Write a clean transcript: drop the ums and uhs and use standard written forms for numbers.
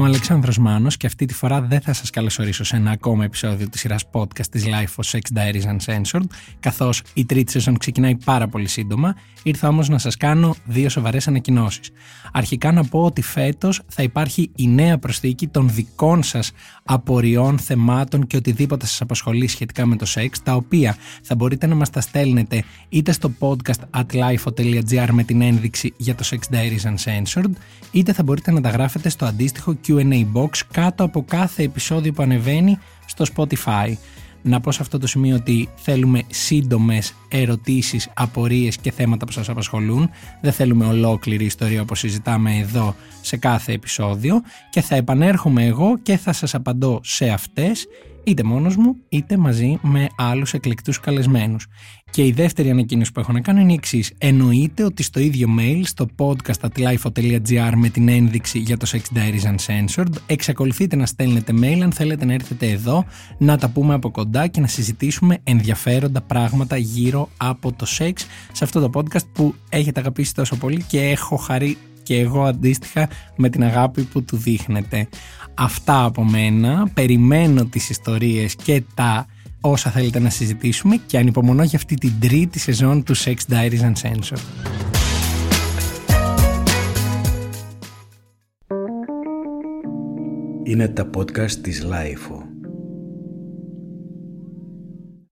Είμαι ο Αλέξανδρος Μάνος και αυτή τη φορά δεν θα σας καλωσορίσω σε ένα ακόμα επεισόδιο της σειράς podcast της Life of Sex Diaries Uncensored, καθώς η τρίτη σεζόν ξεκινάει πάρα πολύ σύντομα. Ήρθα όμως να σας κάνω δύο σοβαρές ανακοινώσεις. Αρχικά να πω ότι φέτος θα υπάρχει η νέα προσθήκη των δικών σας απορριών, θεμάτων και οτιδήποτε σας απασχολεί σχετικά με το σεξ, τα οποία θα μπορείτε να μας τα στέλνετε είτε στο podcast at LIFO.gr με την ένδειξη για το Sex Diaries Uncensored, είτε θα μπορείτε να τα γράφετε στο αντίστοιχο Q&A box κάτω από κάθε επεισόδιο που ανεβαίνει στο Spotify. Να πω σε αυτό το σημείο ότι θέλουμε σύντομες ερωτήσεις, απορίες και θέματα που σας απασχολούν. Δεν θέλουμε ολόκληρη ιστορία όπως συζητάμε εδώ σε κάθε επεισόδιο, και θα επανέρχομαι εγώ και θα σας απαντώ σε αυτές, είτε μόνος μου είτε μαζί με άλλους εκλεκτούς καλεσμένους. Και η δεύτερη ανακοίνωση που έχω να κάνω είναι η εξής. Εννοείται ότι στο ίδιο mail, στο podcast.lifo.gr με την ένδειξη για το Sex Diaries Uncensored, εξακολουθείτε να στέλνετε mail αν θέλετε να έρθετε εδώ, να τα πούμε από κοντά και να συζητήσουμε ενδιαφέροντα πράγματα γύρω από το σεξ σε αυτό το podcast που έχετε αγαπήσει τόσο πολύ και έχω χαρεί και εγώ αντίστοιχα με την αγάπη που του δείχνετε. Αυτά από μένα, περιμένω τις ιστορίες και τα όσα θέλετε να συζητήσουμε και ανυπομονώ για αυτή την τρίτη σεζόν του Sex Diaries Uncensored. Είναι τα podcast της LIFO.